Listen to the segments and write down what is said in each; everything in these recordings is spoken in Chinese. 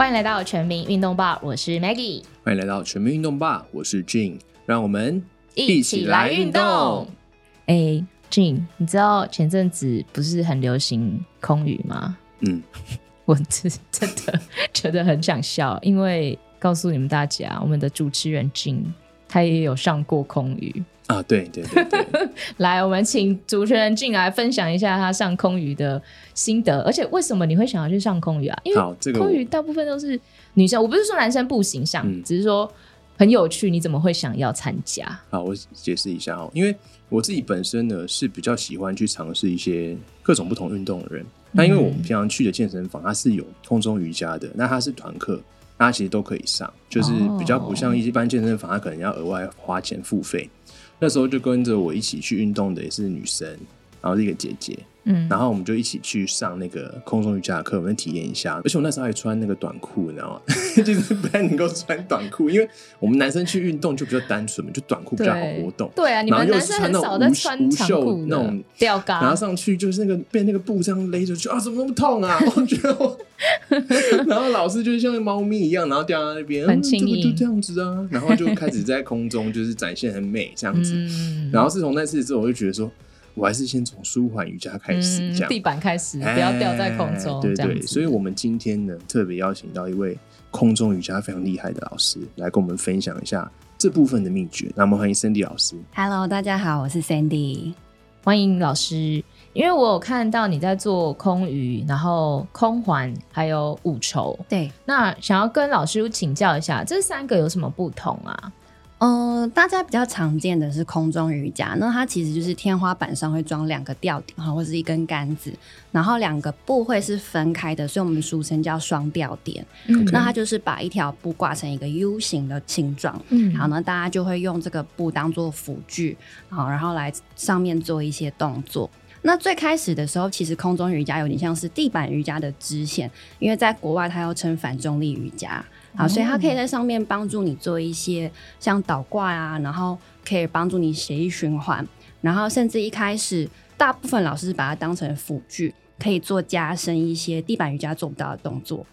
欢迎来到全民运动吧，我是 Maggie。 欢迎来到全民运动吧，我是 Jin。 让我们一起来运动。哎， Jin， 你知道前阵子不是很流行空语吗？嗯，我真的觉得很想笑，因为告诉你们大家，我们的主持人 Jin 他也有上过空语啊，对对 对来，我们请主持人进来分享一下他上空余的心得，而且为什么你会想要去上空余啊？因为空余大部分都是女生，我不是说男生不行上，只是说很有趣，你怎么会想要参加？好，我解释一下哦，因为我自己本身呢是比较喜欢去尝试一些各种不同运动的人。那因为我们平常去的健身房，它是有空中瑜伽的，那它是团课。它其实都可以上，就是比较不像一般健身房，它可能要额外花钱付费。那时候就跟着我一起去运动的也是女生，然后是一个姐姐，然后我们就一起去上那个空中瑜伽的课，我们体验一下。而且我那时候还穿那个短裤，你知道吗？就是不太能够穿短裤，因为我们男生去运动就比较单纯嘛，就短裤比较好活动。对啊，你们男生很少在穿长裤那种吊嘎，然后上去就是那个被那个布这样勒着去啊，怎么那么痛啊？我觉得我。然后老师就像猫咪一样，然后掉到那边，很轻易，就这样子啊，然后就开始在空中就是展现很美这样子。然后是从那次之后，我就觉得说，我还是先从舒缓瑜伽开始，这样地板开始，不要掉在空中。对对，所以我们今天呢，特别邀请到一位空中瑜伽非常厉害的老师来跟我们分享一下这部分的秘诀。那我们欢迎 Sandy 老师。Hello， 大家好，我是 Sandy， 欢迎老师。因为我有看到你在做空余，然后空环还有五筹，对，那想要跟老师请教一下这三个有什么不同啊？大家比较常见的是空中瑜伽，那它其实就是天花板上会装两个吊顶或是一根杆子，然后两个布会是分开的，所以我们俗称叫双吊点。那它就是把一条布挂成一个 U 型的形状，好，那大家就会用这个布当做辅具，好，然后来上面做一些动作。那最开始的时候，其实空中瑜伽有点像是地板瑜伽的支线，因为在国外它又称反重力瑜伽，好，所以它可以在上面帮助你做一些像倒挂啊，然后可以帮助你血液循环，然后甚至一开始大部分老师把它当成辅具，可以做加深一些地板瑜伽做不到的动作。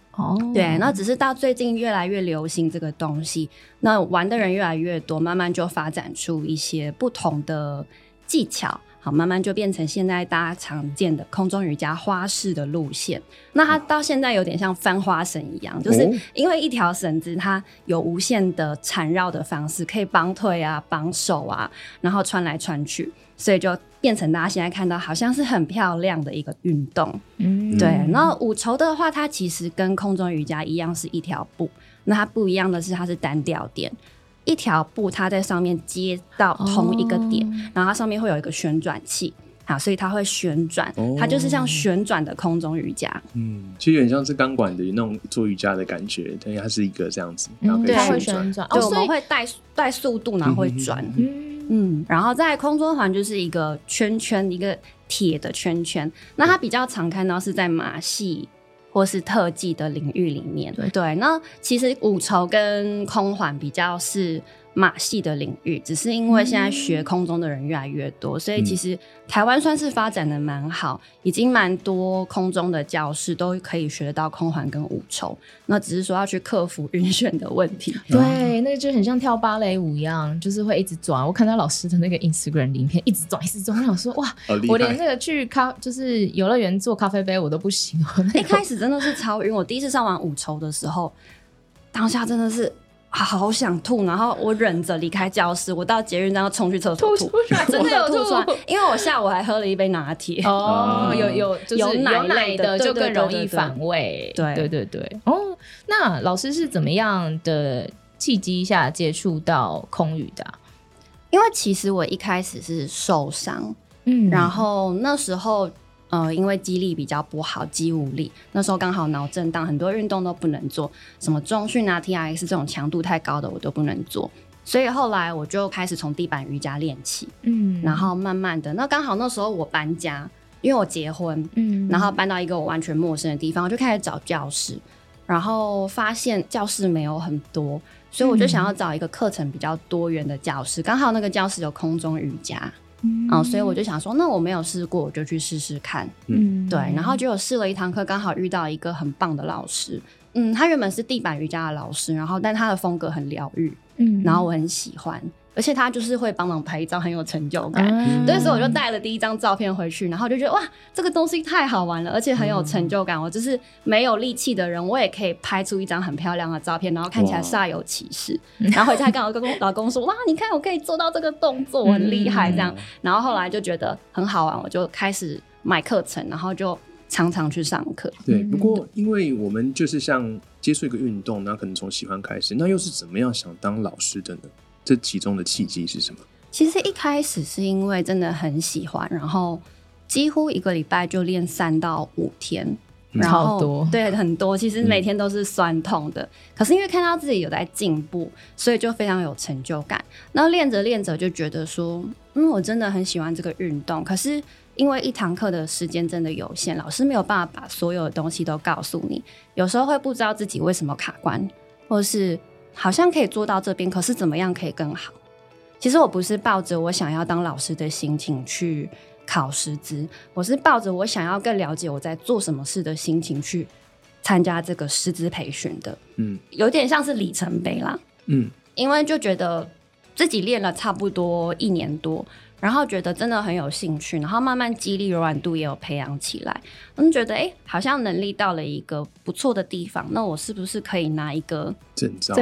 对，那只是到最近越来越流行这个东西，那玩的人越来越多，慢慢就发展出一些不同的技巧。好，慢慢就变成现在大家常见的空中瑜伽花式的路线。那它到现在有点像翻花绳一样，就是因为一条绳子它有无限的缠绕的方式，可以绑腿啊、绑手啊，然后穿来穿去，所以就变成大家现在看到好像是很漂亮的一个运动。对，然后五筹的话，它其实跟空中瑜伽一样是一条布，那它不一样的是它是单吊点，一条布它在上面接到同一个点，然后它上面会有一个旋转器，好，所以它会旋转，它就是像旋转的空中瑜伽。其实有点像是钢管的那种做瑜伽的感觉，但它是一个这样子，然后可以旋转，对，我们会带速度，然后会转。然后在空中环就是一个圈圈，一个铁的圈圈，那它比较常看到是在马戏或是特技的领域里面。 对，那其实五筹跟空环比较是马戏的领域，只是因为现在学空中的人越来越多，所以其实台湾算是发展的蛮好，已经蛮多空中的教室都可以学得到空环跟五筹，那只是说要去克服晕眩的问题。对，那个就很像跳芭蕾舞一样，就是会一直转。我看到老师的那个 Instagram 影片，一直转一直转，我想说哇，我连那个去就是游乐园做咖啡杯我都不行哦。一开始真的是超晕，我第一次上完五筹的时候，当下真的是好想吐，然后我忍着离开教室，我到捷运站要冲去厕所吐，真的有吐出来，因为我下午还喝了一杯拿铁。有奶的就更容易反胃。对。哦，那老师是怎么样的契机下接触到空余的啊？因为其实我一开始是受伤，然后那时候因为肌力比较不好，肌无力，那时候刚好脑震荡，很多运动都不能做，什么重训啊、TRX 这种强度太高的我都不能做，所以后来我就开始从地板瑜伽练起，然后慢慢的，那刚好那时候我搬家，因为我结婚，然后搬到一个我完全陌生的地方，我就开始找教室，然后发现教室没有很多，所以我就想要找一个课程比较多元的教室，刚好那个教室有空中瑜伽。所以我就想说，那我没有试过，我就去试试看。对，然后结果试了一堂课，刚好遇到一个很棒的老师，嗯，他原本是地板瑜伽的老师，然后但他的风格很疗愈，嗯，然后我很喜欢，而且他就是会帮忙拍照，很有成就感，嗯，对，所以我就带了第一张照片回去，然后就觉得哇，这个东西太好玩了，而且很有成就感，嗯，我就是没有力气的人，我也可以拍出一张很漂亮的照片，然后看起来煞有其事，然后回家跟我老公说哇，你看我可以做到这个动作，我很厉害这样，嗯，然后后来就觉得很好玩，我就开始买课程，然后就常常去上课。对，不过因为我们就是像接触一个运动，那可能从喜欢开始，那又是怎么样想当老师的呢？这其中的契机是什么？其实一开始是因为真的很喜欢，然后几乎一个礼拜就练3到5天，然后多，对，很多，其实每天都是酸痛的，嗯，可是因为看到自己有在进步，所以就非常有成就感。然后练着练着就觉得说，嗯，我真的很喜欢这个运动，可是因为一堂课的时间真的有限，老师没有办法把所有的东西都告诉你，有时候会不知道自己为什么卡关，或是好像可以做到这边，可是怎么样可以更好。其实我不是抱着我想要当老师的心情去考师资，我是抱着我想要更了解我在做什么事的心情去参加这个师资培训的，嗯，有点像是里程碑啦，嗯，因为就觉得自己练了差不多1年多，然后觉得真的很有兴趣，然后慢慢肌力柔软度也有培养起来，我觉得哎，好像能力到了一个不错的地方，那我是不是可以拿一个证照，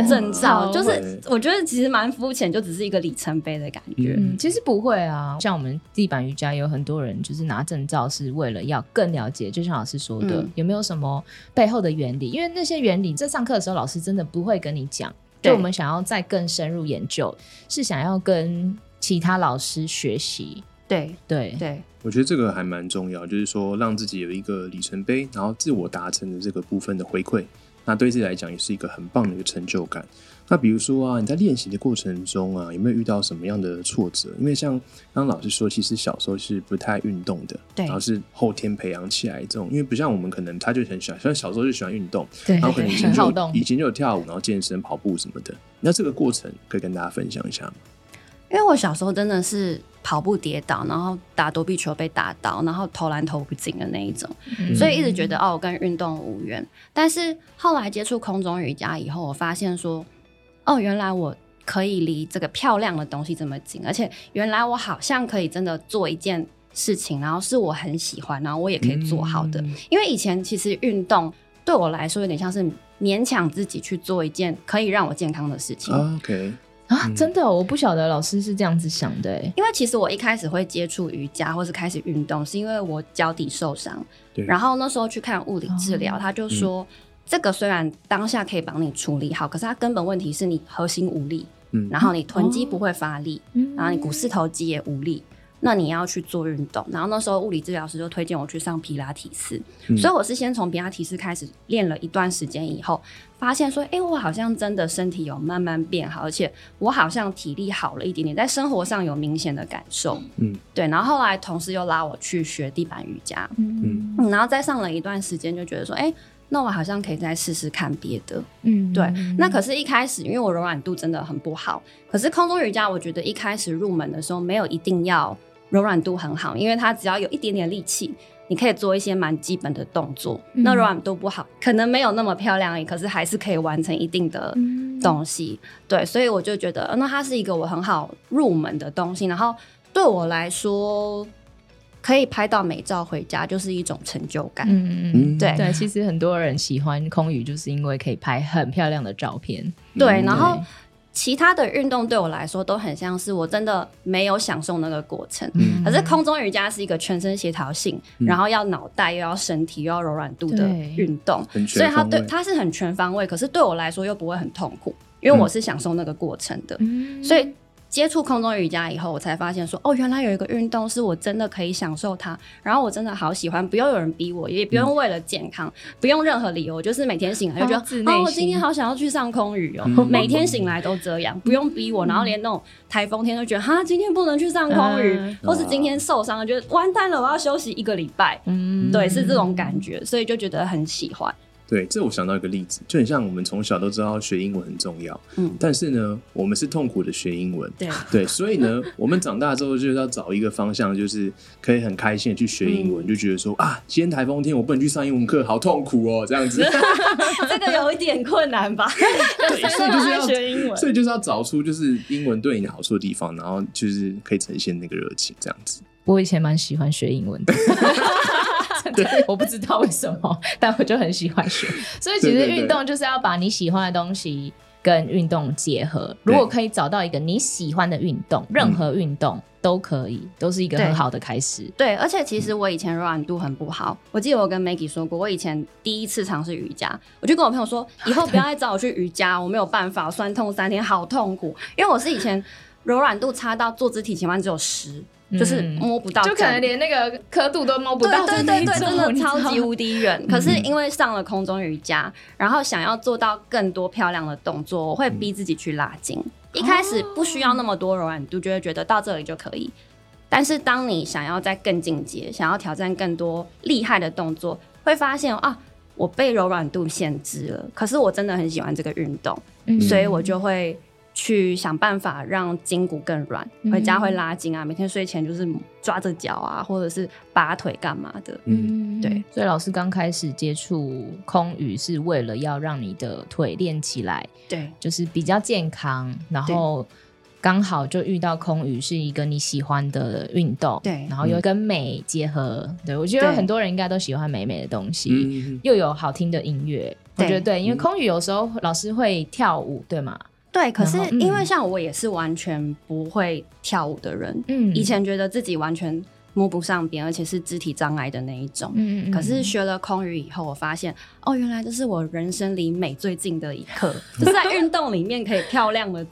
就是我觉得其实蛮肤浅，就只是一个里程碑的感觉，嗯，其实不会啊，像我们地板瑜伽有很多人就是拿证照是为了要更了解，就像老师说的，嗯，有没有什么背后的原理，因为那些原理在上课的时候老师真的不会跟你讲，就我们想要再更深入研究，是想要跟其他老师学习。对对对，我觉得这个还蛮重要，就是说让自己有一个里程碑，然后自我达成的这个部分的回馈，那对自己来讲也是一个很棒的一个成就感。那比如说啊，你在练习的过程中啊，有没有遇到什么样的挫折？因为像刚刚老师说，其实小时候是不太运动的，然后是后天培养起来这种，因为不像我们可能他就很小，像小时候就喜欢运动，然后可能以前就有跳舞，然后健身、跑步什么的。那这个过程可以跟大家分享一下吗？因为我小时候真的是跑步跌倒，然后打躲避球被打到，然后投篮投不进的那一种，嗯，所以一直觉得哦，我跟运动无缘。但是后来接触空中瑜伽以后，我发现说，哦，原来我可以离这个漂亮的东西这么近，而且原来我好像可以真的做一件事情，然后是我很喜欢，然后我也可以做好的。嗯，因为以前其实运动对我来说有点像是勉强自己去做一件可以让我健康的事情。啊 OK。啊，真的，我不晓得老师是这样子想的，欸，因为其实我一开始会接触瑜伽或是开始运动是因为我脚底受伤，然后那时候去看物理治疗，哦，他就说，这个虽然当下可以帮你处理好，可是它根本问题是你核心无力，然后你臀肌不会发力，然后你股四头肌也无力，那你要去做运动。然后那时候物理治疗师就推荐我去上皮拉提斯，所以我是先从皮拉提斯开始练了一段时间以后，发现说，欸，我好像真的身体有慢慢变好，而且我好像体力好了一点点，在生活上有明显的感受，对。然后后来同事又拉我去学地板瑜伽，然后再上了一段时间就觉得说，欸，那我好像可以再试试看别的，对。那可是一开始因为我柔软度真的很不好，可是空中瑜伽我觉得一开始入门的时候没有一定要柔软度很好，因为它只要有一点点力气，你可以做一些蛮基本的动作，那柔软度不好可能没有那么漂亮，可是还是可以完成一定的东西，对。所以我就觉得，那它是一个我很好入门的东西，然后对我来说可以拍到美照回家就是一种成就感，对对。其实很多人喜欢空瑜就是因为可以拍很漂亮的照片，对。然后其他的运动对我来说都很像是我真的没有享受那个过程，可是空中瑜伽是一个全身协调性，然后要脑袋又要身体又要柔软度的运动，所以它是很全方位，可是对我来说又不会很痛苦，因为我是享受那个过程的，所以接触空中瑜伽以后我才发现说，哦，原来有一个运动是我真的可以享受它，然后我真的好喜欢，不用有人逼我，也不用为了健康，不用任何理由，我就是每天醒来就觉得，哦，我今天好想要去上空瑜哦，每天醒来都这样，不用逼我，然后连那种台风天都觉得哈，今天不能去上空瑜，或是今天受伤了觉得完蛋了，我要休息1个礼拜，对，是这种感觉，所以就觉得很喜欢。对，这我想到一个例子，就很像我们从小都知道学英文很重要，但是呢，我们是痛苦的学英文，对，所以呢，我们长大之后就要找一个方向，就是可以很开心的去学英文，就觉得说啊，今天台风天我不能去上英文课，好痛苦哦，这样子，这个有一点困难吧？对，所以就是要学英文，所以就是要找出就是英文对你好处的地方，然后就是可以呈现那个热情，这样子。我以前蛮喜欢学英文的。我不知道为什么，但我就很喜欢学。所以其实运动就是要把你喜欢的东西跟运动结合，如果可以找到一个你喜欢的运动，任何运动都可以，都是一个很好的开始。对，而且其实我以前柔软度很不好，我记得我跟 Maggie 说过，我以前第一次尝试瑜伽，我就跟我朋友说，以后不要再找我去瑜伽，我没有办法，酸痛3天，好痛苦，因为我是以前柔软度差到坐姿体前弯只有10，就是摸不到，就可能连那个刻度都摸不到，对对对，真的超级无敌远。可是因为上了空中瑜伽，然后想要做到更多漂亮的动作，我会逼自己去拉筋。一开始不需要那么多柔软度，就会觉得到这里就可以。但是当你想要再更进阶，想要挑战更多厉害的动作，会发现啊，我被柔软度限制了。可是我真的很喜欢这个运动，所以我就会去想办法让筋骨更软，回家会拉筋啊，每天睡前就是抓着脚啊，或者是拔腿干嘛的。对。所以老师刚开始接触空瑜是为了要让你的腿练起来，对，就是比较健康，然后刚好就遇到空瑜是一个你喜欢的运动，对，然后又跟美结合，对，我觉得很多人应该都喜欢美美的东西，又有好听的音乐，我觉得对，因为空瑜有时候老师会跳舞，对吗？对，可是因为像我也是完全不会跳舞的人，以前觉得自己完全摸不上边，而且是肢体障碍的那一种，可是学了空瑜以后，我发现哦，原来这是我人生离美最近的一刻，就是在运动里面可以漂亮的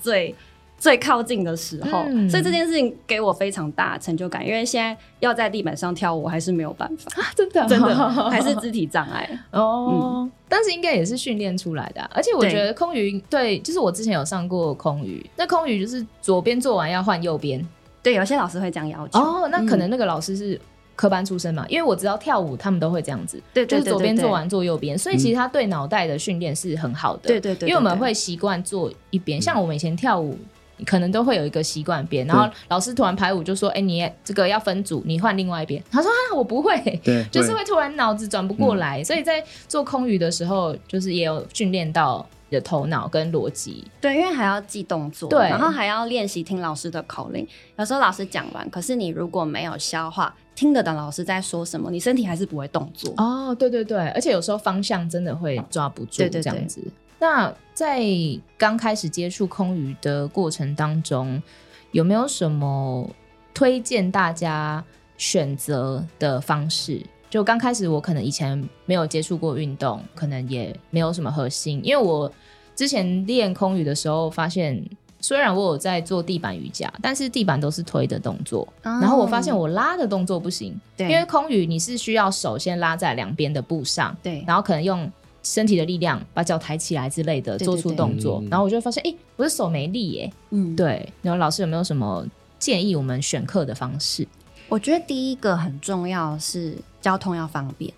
最靠近的时候，所以这件事情给我非常大的成就感，因为现在要在地板上跳舞，我还是没有办法，真的真的还是肢体障碍哦。但是应该也是训练出来的啊，而且我觉得空瑜 对，就是我之前有上过空瑜，那空瑜就是左边做完要换右边，对，有些老师会这样要求哦。那可能那个老师是科班出身嘛，因为我知道跳舞他们都会这样子，对对对对对，就是左边做完做右边，所以其实他对脑袋的训练是很好的，对对对，因为我们会习惯做一边，像我们以前跳舞可能都会有一个习惯边，然后老师突然排舞就说：“哎，你这个要分组，你换另外一边。”他说：“啊，我不会。”对，就是会突然脑子转不过来，所以在做空瑜的时候，就是也有训练到你的头脑跟逻辑。对，因为还要记动作，对，然后还要练习听老师的口令。有时候老师讲完，可是你如果没有消化，听得懂老师在说什么，你身体还是不会动作。哦，对对对，而且有时候方向真的会抓不住，这样子。对对对。那在刚开始接触空瑜的过程当中，有没有什么推荐大家选择的方式？就刚开始我可能以前没有接触过运动，可能也没有什么核心，因为我之前练空瑜的时候发现，虽然我有在做地板瑜伽，但是地板都是推的动作，然后我发现我拉的动作不行，因为空瑜你是需要手先拉在两边的布上，对，然后可能用身体的力量把脚抬起来之类的，对对对，做出动作，然后我就会发现我的手没力耶，对，然后老师有没有什么建议我们选课的方式？我觉得第一个很重要是交通要方便，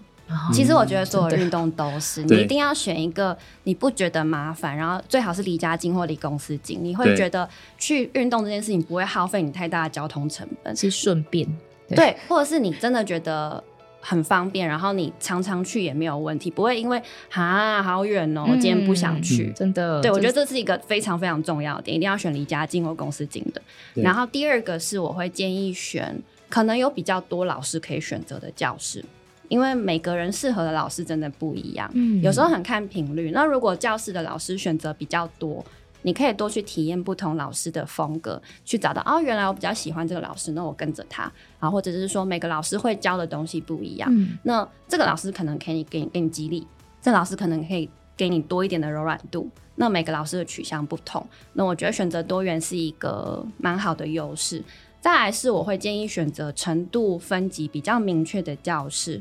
其实我觉得所有运动都是你一定要选一个你不觉得麻烦，然后最好是离家近或离公司近，你会觉得去运动这件事情不会耗费你太大的交通成本，是顺便， 对，或者是你真的觉得很方便，然后你常常去也没有问题，不会因为啊好远哦，今天不想去，真的，对，我觉得这是一个非常非常重要的点，一定要选离家近或公司近的。然后第二个是我会建议选可能有比较多老师可以选择的教室，因为每个人适合的老师真的不一样，有时候很看频率，那如果教室的老师选择比较多，你可以多去体验不同老师的风格，去找到哦，原来我比较喜欢这个老师，那我跟着他，然后或者是说每个老师会教的东西不一样，那这个老师可能可以给你激励，这个老师可能可以给你多一点的柔软度，那每个老师的取向不同，那我觉得选择多元是一个蛮好的优势。再来是我会建议选择程度分级比较明确的教室，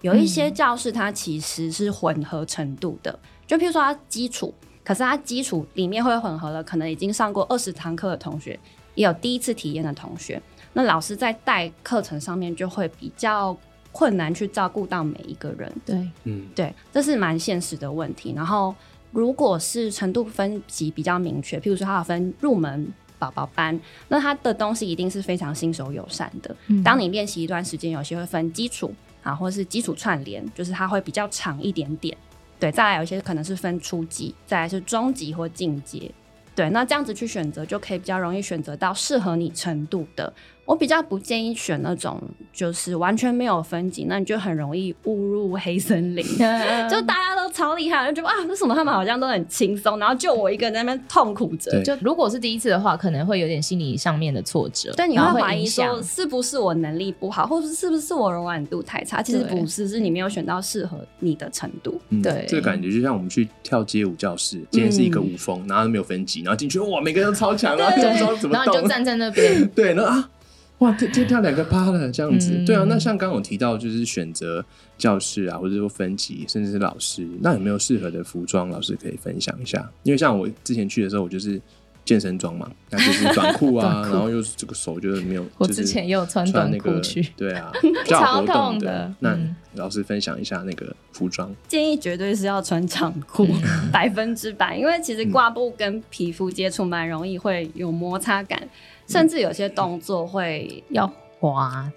有一些教室它其实是混合程度的，就譬如说它基础，可是它基础里面会混合了，可能已经上过20堂课的同学，也有第一次体验的同学，那老师在带课程上面就会比较困难去照顾到每一个人。对，嗯，对，这是蛮现实的问题。然后如果是程度分级比较明确，譬如说它有分入门宝宝班，那它的东西一定是非常新手友善的。嗯，当你练习一段时间，有些会分基础啊，或是基础串联，就是它会比较长一点点。对，再来有一些可能是分初级，再来是中级或进阶。对，那这样子去选择就可以比较容易选择到适合你程度的。我比较不建议选那种就是完全没有分级，那你就很容易误入黑森林。就大家都超厉害，就觉得啊，为什么他们好像都很轻松，然后就我一个人在那边痛苦着。就如果是第一次的话，可能会有点心理上面的挫折。对，你会怀疑说是不是我能力不好，或者是不是我柔软度太差？其实不是，是你没有选到适合你的程度。嗯，对，这个感觉就像我们去跳街舞教室，今天是一个舞风，然后没有分级，然后进去哇，每个人都超强啊，怎么动？然后你就站在那边，对，然后啊。哇，天跳两个趴了这样子。嗯，对啊，那像刚刚我提到就是选择教室啊，或者说分级，甚至是老师，那有没有适合的服装老师可以分享一下？因为像我之前去的时候，我就是健身装嘛，那就是短裤啊，然后又是这个手就是没有，我之前也有穿短裤去，那個，对啊，比较活动的。那老师分享一下那个服装建议，绝对是要穿长裤，100%，因为其实挂布跟皮肤接触蛮容易会有摩擦感。甚至有些动作会要滑，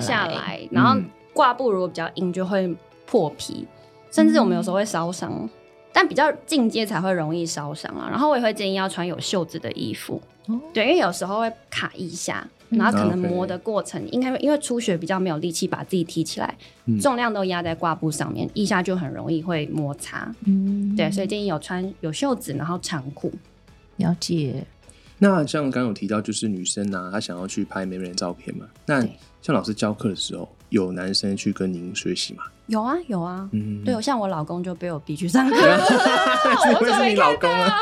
下来，然后挂布如果比较硬就会破皮，甚至我们有时候会烧伤，但比较进阶才会容易烧伤啊。然后我也会建议要穿有袖子的衣服，哦，对，因为有时候会卡腋下，然后可能磨的过程，应该因为出血比较没有力气把自己提起来，重量都压在挂布上面，腋下就很容易会摩擦。嗯，对，所以建议有穿有袖子，然后长裤。了解。那像刚刚有提到就是女生啊，她想要去拍美美的照片嘛，那像老师教课的时候有男生去跟您学习吗？有啊有啊。嗯，对，像我老公就被我逼去上课。我怎么是你老公啊？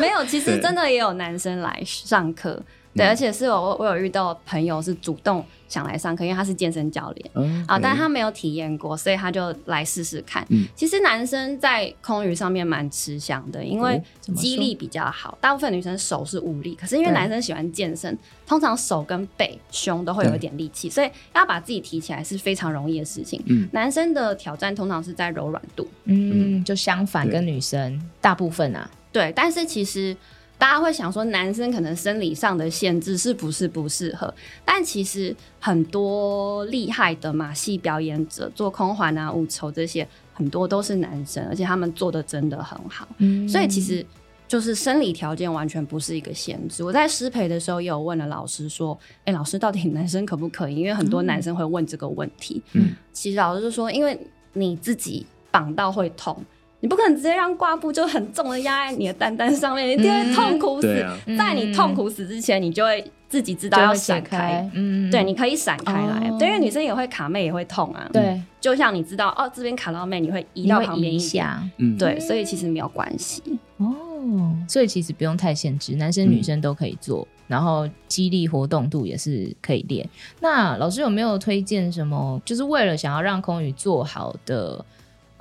没有，其实真的也有男生来上课。对，而且是我有遇到朋友是主动想来上课，因为他是健身教练。okay， 啊，但他没有体验过，所以他就来试试看。嗯，其实男生在空余上面蛮吃香的，因为肌力比较好，大部分女生手是无力，可是因为男生喜欢健身，通常手跟背胸都会有一点力气，所以要把自己提起来是非常容易的事情。嗯，男生的挑战通常是在柔软度。嗯，就相反跟女生大部分啊。对，但是其实大家会想说男生可能生理上的限制是不是不适合，但其实很多厉害的马戏表演者做空环啊舞绸这些很多都是男生，而且他们做的真的很好。嗯，所以其实就是生理条件完全不是一个限制。我在师培的时候也有问了老师说，欸，老师到底男生可不可以，因为很多男生会问这个问题。嗯，其实老师就说因为你自己绑到会痛，你不可能直接让挂布就很重的压在你的蛋蛋上面，你一定会痛苦死。嗯，在你痛苦死之前，你就会自己知道要闪开。嗯，对，你可以闪开来。哦，对，因为女生也会卡妹，也会痛啊。对，就像你知道哦，这边卡到妹，你会移到旁边一下。嗯，对，所以其实没有关系。哦，所以其实不用太限制，男生女生都可以做。然后肌力活动度也是可以练。那老师有没有推荐什么？就是为了想要让空余做好的？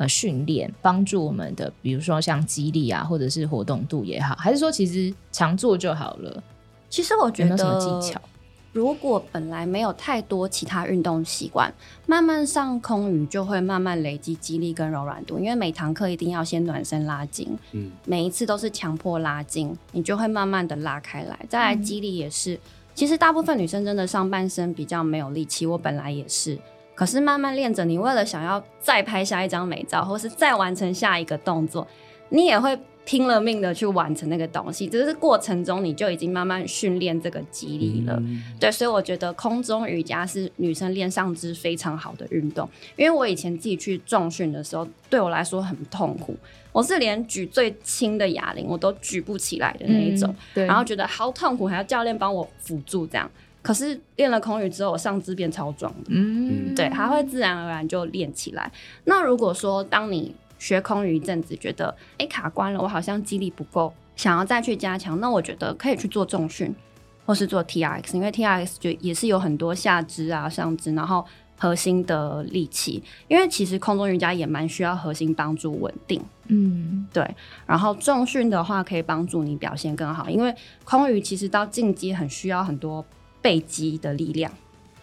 训练帮助我们的，比如说像肌力啊，或者是活动度也好，还是说其实常做就好了？其实我觉得有没有什么技巧？如果本来没有太多其他运动习惯，慢慢上空余就会慢慢累积肌力跟柔软度，因为每堂课一定要先暖身拉筋。嗯，每一次都是强迫拉筋，你就会慢慢的拉开来。再来肌力也是，其实大部分女生真的上半身比较没有力气，我本来也是。可是慢慢练着，你为了想要再拍下一张美照，或是再完成下一个动作，你也会拼了命的去完成那个东西。只是过程中你就已经慢慢训练这个肌力了。嗯，对，所以我觉得空中瑜伽是女生练上肢非常好的运动。因为我以前自己去重训的时候，对我来说很痛苦，我是连举最轻的哑铃我都举不起来的那一种。嗯，然后觉得好痛苦，还要教练帮我辅助这样。可是练了空余之后，我上肢变超壮的。嗯，对，它会自然而然就练起来。那如果说当你学空余一阵子，觉得欸卡关了，我好像肌力不够，想要再去加强，那我觉得可以去做重训，或是做 TRX， 因为 TRX 就也是有很多下肢啊、上肢，然后核心的力气。因为其实空中瑜伽也蛮需要核心帮助稳定。嗯，对。然后重训的话，可以帮助你表现更好，因为空余其实到进阶很需要很多。背肌的力量，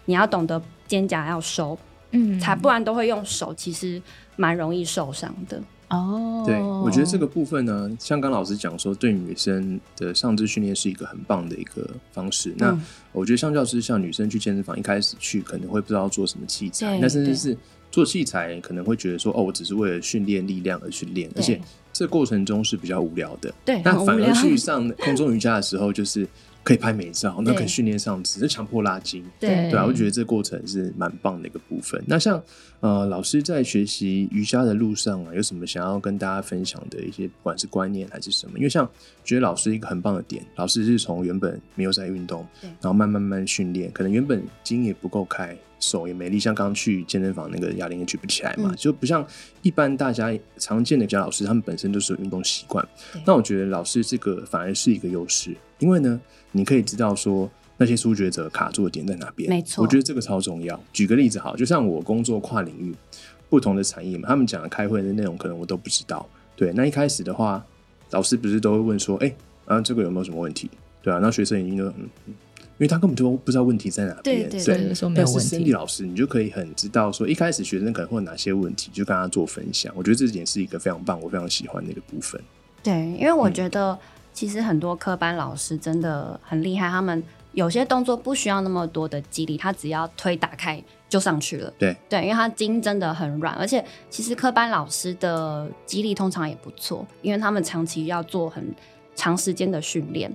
你要懂得肩胛要收，嗯，才不然都会用手，其实蛮容易受伤的。哦，对，我觉得这个部分呢，像刚老师讲说，对女生的上肢训练是一个很棒的一个方式。嗯，那我觉得相较之下，女生去健身房一开始去可能会不知道做什么器材，那甚至是做器材可能会觉得说，哦，我只是为了训练力量而去练，而且这过程中是比较无聊的。对，那反而去上空中瑜伽的时候，就是可以拍美照，那可以训练上肢，强迫拉筋，对啊，我觉得这过程是蛮棒的一个部分。那像老师在学习瑜伽的路上啊，有什么想要跟大家分享的一些，不管是观念还是什么？因为像觉得老师一个很棒的点，老师是从原本没有在运动，然后慢慢训练，可能原本筋也不够开，手也没力，像刚去健身房那个哑铃也举不起来嘛，就不像一般大家常见的瑜伽老师，他们本身就是有运动习惯。那我觉得老师这个反而是一个优势，因为呢，你可以知道说那些初学者卡住的点在哪边。没错，我觉得这个超重要。举个例子好，就像我工作跨领域，不同的产业嘛，他们讲的开会的内容可能我都不知道。对，那一开始的话，老师不是都会问说，这个有没有什么问题？对啊，那学生已经都因为他根本就不知道问题在哪边，对，说没有问题。但是Sandy老师，你就可以很知道说，一开始学生可能会有哪些问题，就跟他做分享。我觉得这点是一个非常棒，我非常喜欢的一个部分。对，因为我觉得其实很多科班老师真的很厉害，他们有些动作不需要那么多的肌力，他只要推打开就上去了。对，因为他筋真的很软，而且其实科班老师的肌力通常也不错，因为他们长期要做很长时间的训练，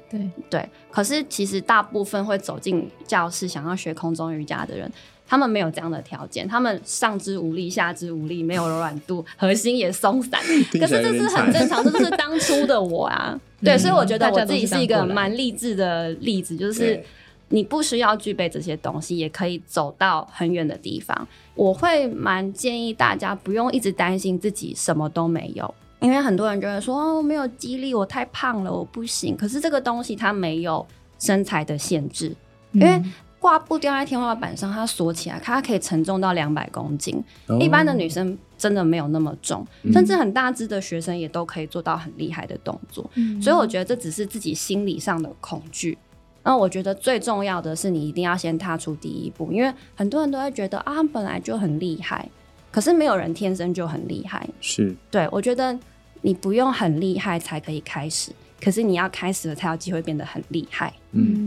对，可是其实大部分会走进教室想要学空中瑜伽的人，他们没有这样的条件，他们上肢无力，下肢无力，没有柔软度，核心也松散，可是这是很正常，这就是当初的我啊。对，所以我觉得我自己是一个蛮励志的例子，就是你不需要具备这些东西，也可以走到很远的地方。我会蛮建议大家不用一直担心自己什么都没有，因为很多人觉得说，没有肌力，我太胖了，我不行。可是这个东西它没有身材的限制，因为挂布掉在天花板上，它锁起来，它可以承重到200公斤。一般的女生真的没有那么重，甚至很大只的学生也都可以做到很厉害的动作。所以我觉得这只是自己心理上的恐惧。那我觉得最重要的是，你一定要先踏出第一步，因为很多人都会觉得啊，本来就很厉害。可是没有人天生就很厉害，是，对，我觉得你不用很厉害才可以开始，可是你要开始了才有机会变得很厉害。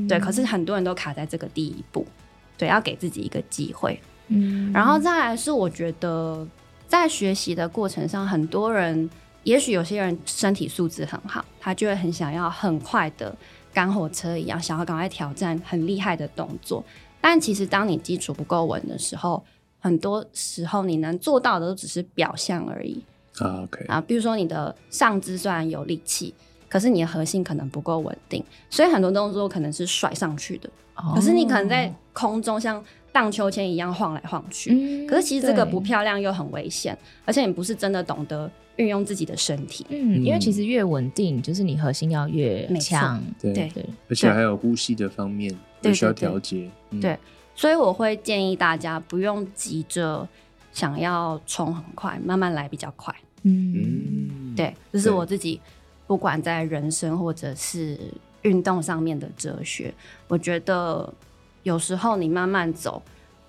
对，可是很多人都卡在这个第一步，对，要给自己一个机会。然后再来是我觉得在学习的过程上，很多人，也许有些人身体素质很好，他就会很想要很快的赶火车一样，想要赶快挑战很厉害的动作，但其实当你基础不够稳的时候，很多时候你能做到的都只是表象而已。比如说你的上肢虽然有力气，可是你的核心可能不够稳定，所以很多动作可能是甩上去的，可是你可能在空中像荡秋千一样晃来晃去，可是其实这个不漂亮又很危险，而且你不是真的懂得运用自己的身体。因为其实越稳定，就是你核心要越强，对，而且还有呼吸的方面也需要调节。对，所以我会建议大家不用急着想要冲很快，慢慢来比较快。对，这是我自己不管在人生或者是运动上面的哲学。我觉得有时候你慢慢走，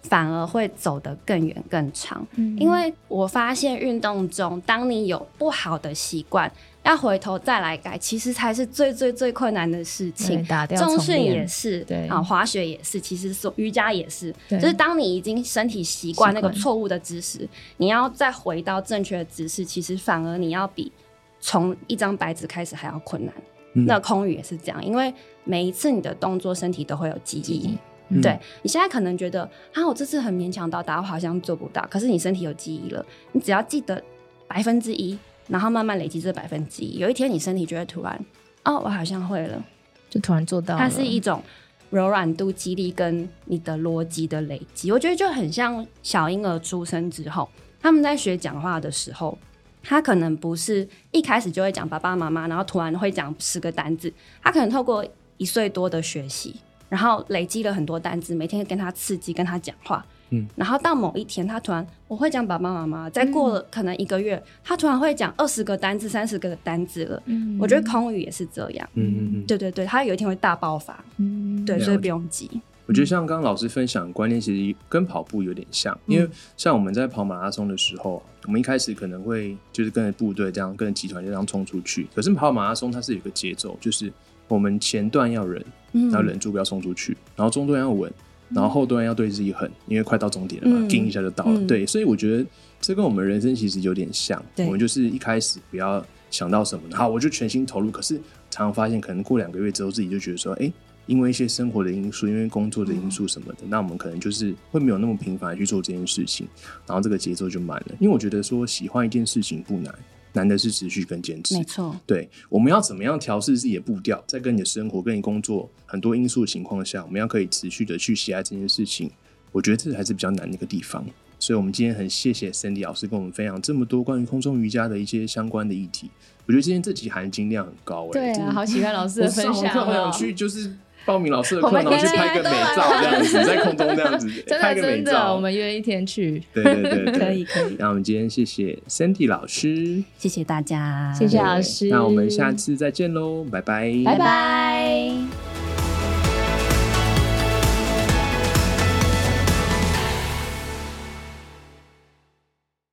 反而会走得更远更长。因为我发现运动中，当你有不好的习惯，要回头再来改，其实才是最困难的事情。重训也是，滑雪也是，其实瑜伽也是，就是当你已经身体习惯那个错误的姿势，你要再回到正确的姿势，其实反而你要比从一张白纸开始还要困难。那空余也是这样，因为每一次你的动作，身体都会有记忆。对，你现在可能觉得我这次很勉强到达，我好像做不到，可是你身体有记忆了，你只要记得1%，然后慢慢累积这1%，有一天你身体就会突然我好像会了，就突然做到了。它是一种柔软度、肌力跟你的逻辑的累积。我觉得就很像小婴儿出生之后，他们在学讲话的时候，他可能不是一开始就会讲爸爸妈妈，然后突然会讲10个单字，他可能透过1岁多的学习，然后累积了很多单字，每天跟他刺激，跟他讲话。然后到某一天，他突然我会讲爸爸妈妈，再过了可能1个月，他突然会讲20个单字、30个单字了。我觉得空语也是这样。对，他有一天会大爆发。对，所以不用急。我我觉得像刚刚老师分享的观念其实跟跑步有点像，因为像我们在跑马拉松的时候，我们一开始可能会就是跟着部队这样，跟着集团这样冲出去，可是跑马拉松它是有个节奏，就是我们前段要忍，然后忍住不要冲出去，然后中段要稳，然后后段要对自己狠，因为快到终点了嘛，盯一下就到了，对，所以我觉得这跟我们人生其实有点像，我们就是一开始不要想到什么，好，我就全心投入，可是常常发现可能过2个月之后自己就觉得说，哎，因为一些生活的因素，因为工作的因素什么的，那我们可能就是会没有那么频繁的去做这件事情，然后这个节奏就慢了。因为我觉得说喜欢一件事情不难，难的是持续跟坚持，没错，对，我们要怎么样调试自己的步调，在跟你的生活跟你工作很多因素的情况下，我们要可以持续的去喜爱这件事情，我觉得这还是比较难的一个地方。所以我们今天很谢谢 Sandy 老师跟我们分享这么多关于空中瑜伽的一些相关的议题，我觉得今天这集含金量很高，对啊，好喜欢老师的分享，我上网去就是报名老师的课，然后去拍个美照这样子，在空中这样子拍个美照，真的，我们约一天去，对对 对, 對，可以。那我们今天谢谢 Sandy 老师，谢谢大家，谢谢老师，那我们下次再见咯，拜拜，拜拜。